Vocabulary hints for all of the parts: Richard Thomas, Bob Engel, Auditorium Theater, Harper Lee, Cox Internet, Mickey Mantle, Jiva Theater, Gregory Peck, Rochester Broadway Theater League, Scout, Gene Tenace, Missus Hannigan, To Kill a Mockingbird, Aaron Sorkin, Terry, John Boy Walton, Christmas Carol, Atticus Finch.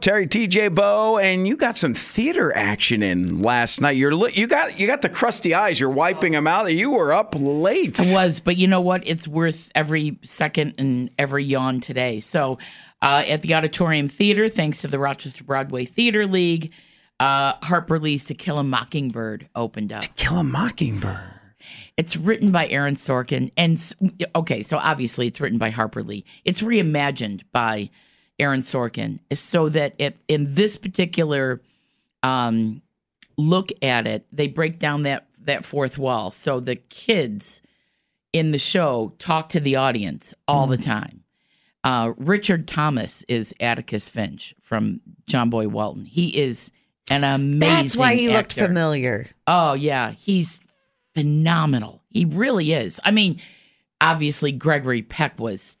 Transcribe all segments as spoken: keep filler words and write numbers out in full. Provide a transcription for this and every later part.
Terry, T J, Bo, and you got some theater action in last night. You're li- you got you got the crusty eyes. You're wiping them out. You were up late. I was, but you know what? It's worth every second and every yawn today. So uh, at the Auditorium Theater, thanks to the Rochester Broadway Theater League, uh, Harper Lee's To Kill a Mockingbird opened up. To Kill a Mockingbird. It's written by Aaron Sorkin. And okay, so obviously it's written by Harper Lee. It's reimagined by Aaron Sorkin, so that it, in this particular um, look at it, they break down that, that fourth wall. So the kids in the show talk to the audience all the time. Uh, Richard Thomas is Atticus Finch from John Boy Walton. He is an amazing That's why he actor. Looked familiar. Oh, yeah. He's phenomenal. He really is. I mean, obviously, Gregory Peck was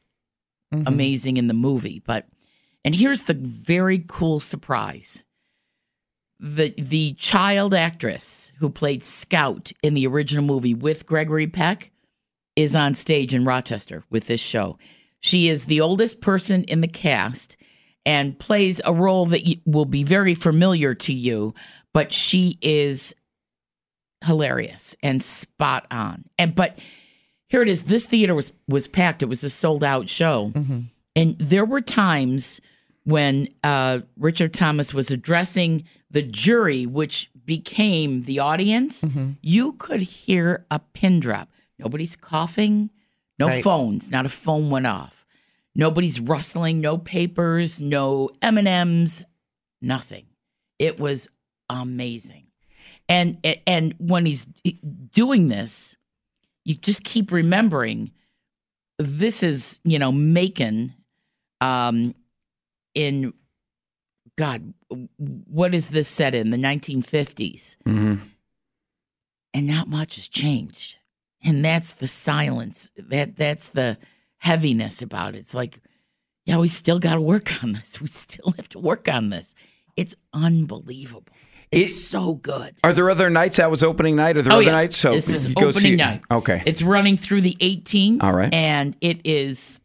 mm-hmm. amazing in the movie, but... And here's the very cool surprise. The the child actress who played Scout in the original movie with Gregory Peck is on stage in Rochester with this show. She is the oldest person in the cast and plays a role that will be very familiar to you, but she is hilarious and spot on. And but here it is. This theater was, was packed. It was a sold-out show. Mm-hmm. And there were times when uh, Richard Thomas was addressing the jury, which became the audience. Mm-hmm. You could hear a pin drop. Nobody's coughing. No right. phones. Not a phone went off. Nobody's rustling. No papers. No M and M's. Nothing. It was amazing. And and when he's doing this, you just keep remembering this is, you know, Macon. Um, in, God, what is this set in? The nineteen fifties. Mm-hmm. And not much has changed. And that's the silence. That That's the heaviness about it. It's like, yeah, we still got to work on this. We still have to work on this. It's unbelievable. It's it, so good. Are there other nights? That was opening night. Are there oh, other yeah. nights? So this is opening see, night. Okay. It's running through the eighteenth. All right. And it is...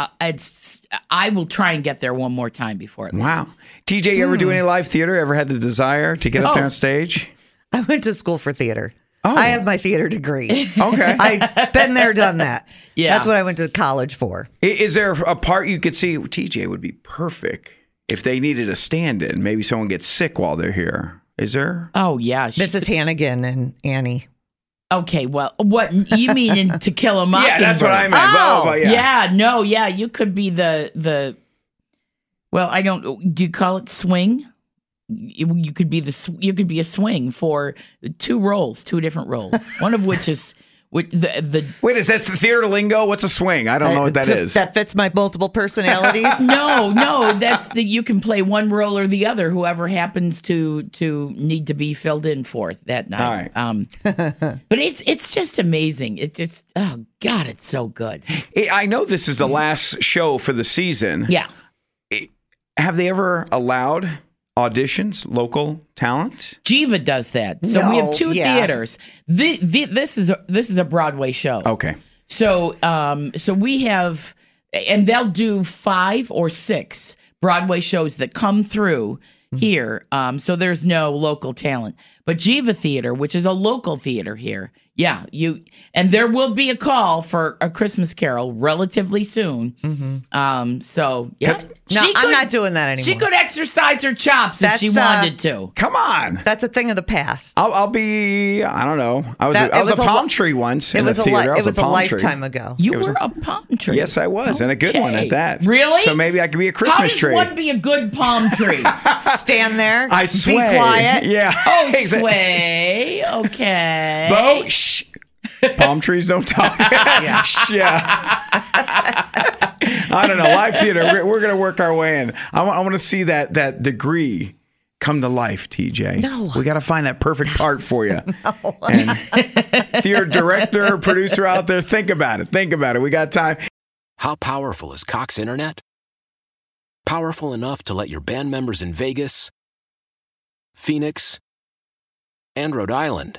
Uh, it's, I will try and get there one more time before it leaves. Wow. T J, you ever mm. do any live theater? Ever had the desire to get up oh. there on stage? I went to school for theater. Oh. I have my theater degree. Okay. I've been there, done that. Yeah. That's what I went to college for. Is there a part you could see? T J would be perfect if they needed a stand-in. Maybe someone gets sick while they're here. Is there? Oh, yeah. She, Missus Hannigan and Annie. Okay, well, what you mean in To Kill a Mockingbird? Yeah, that's what I meant. Oh, well, yeah. yeah, no, yeah, you could be the the. Well, I don't. Do you call it swing? You, you could be the. You could be a swing for two roles, two different roles. One of which is with the the. Wait, is that the theater lingo? What's a swing? I don't uh, know what that is. That fits my multiple personalities. no, no, that's the. You can play one role or the other. Whoever happens to to need to be filled in for that night. All right. Um, but it's it's just amazing. It just oh god, it's so good. It, I know this is the last show for the season. Yeah. It, have they ever allowed auditions, local talent? Jiva does that. So no, we have two yeah. theaters. The, the, this is a, this is a Broadway show. Okay. So um, so we have, and they'll do five or six Broadway shows that come through mm-hmm. here. Um, so there's no local talent, but Jiva Theater, which is a local theater here, yeah, you and there will be a call for a Christmas Carol relatively soon. Mm-hmm. Um, so yeah. Could, No, she I'm could, not doing that anymore. She could exercise her chops that's, if she wanted uh, to. Come on. That's a thing of the past. I'll, I'll be, I don't know. I was that, a, I was was a palm li- tree once in the theater. It was a lifetime ago. You were a, a palm tree. Yes, I was. Okay. And a good one at that. Really? So maybe I could be a Christmas How does tree. How one be a good palm tree? Stand there. I sway. Be quiet. Yeah. Oh, sway. Okay. Bo, shh. Palm trees don't talk. yeah. yeah. I don't know. Live theater. We're, we're going to work our way in. I, I want to see that that degree come to life, T J. No. We got to find that perfect part for you. No. And theater director, producer out there, think about it. Think about it. We got time. How powerful is Cox Internet? Powerful enough to let your band members in Vegas, Phoenix, and Rhode Island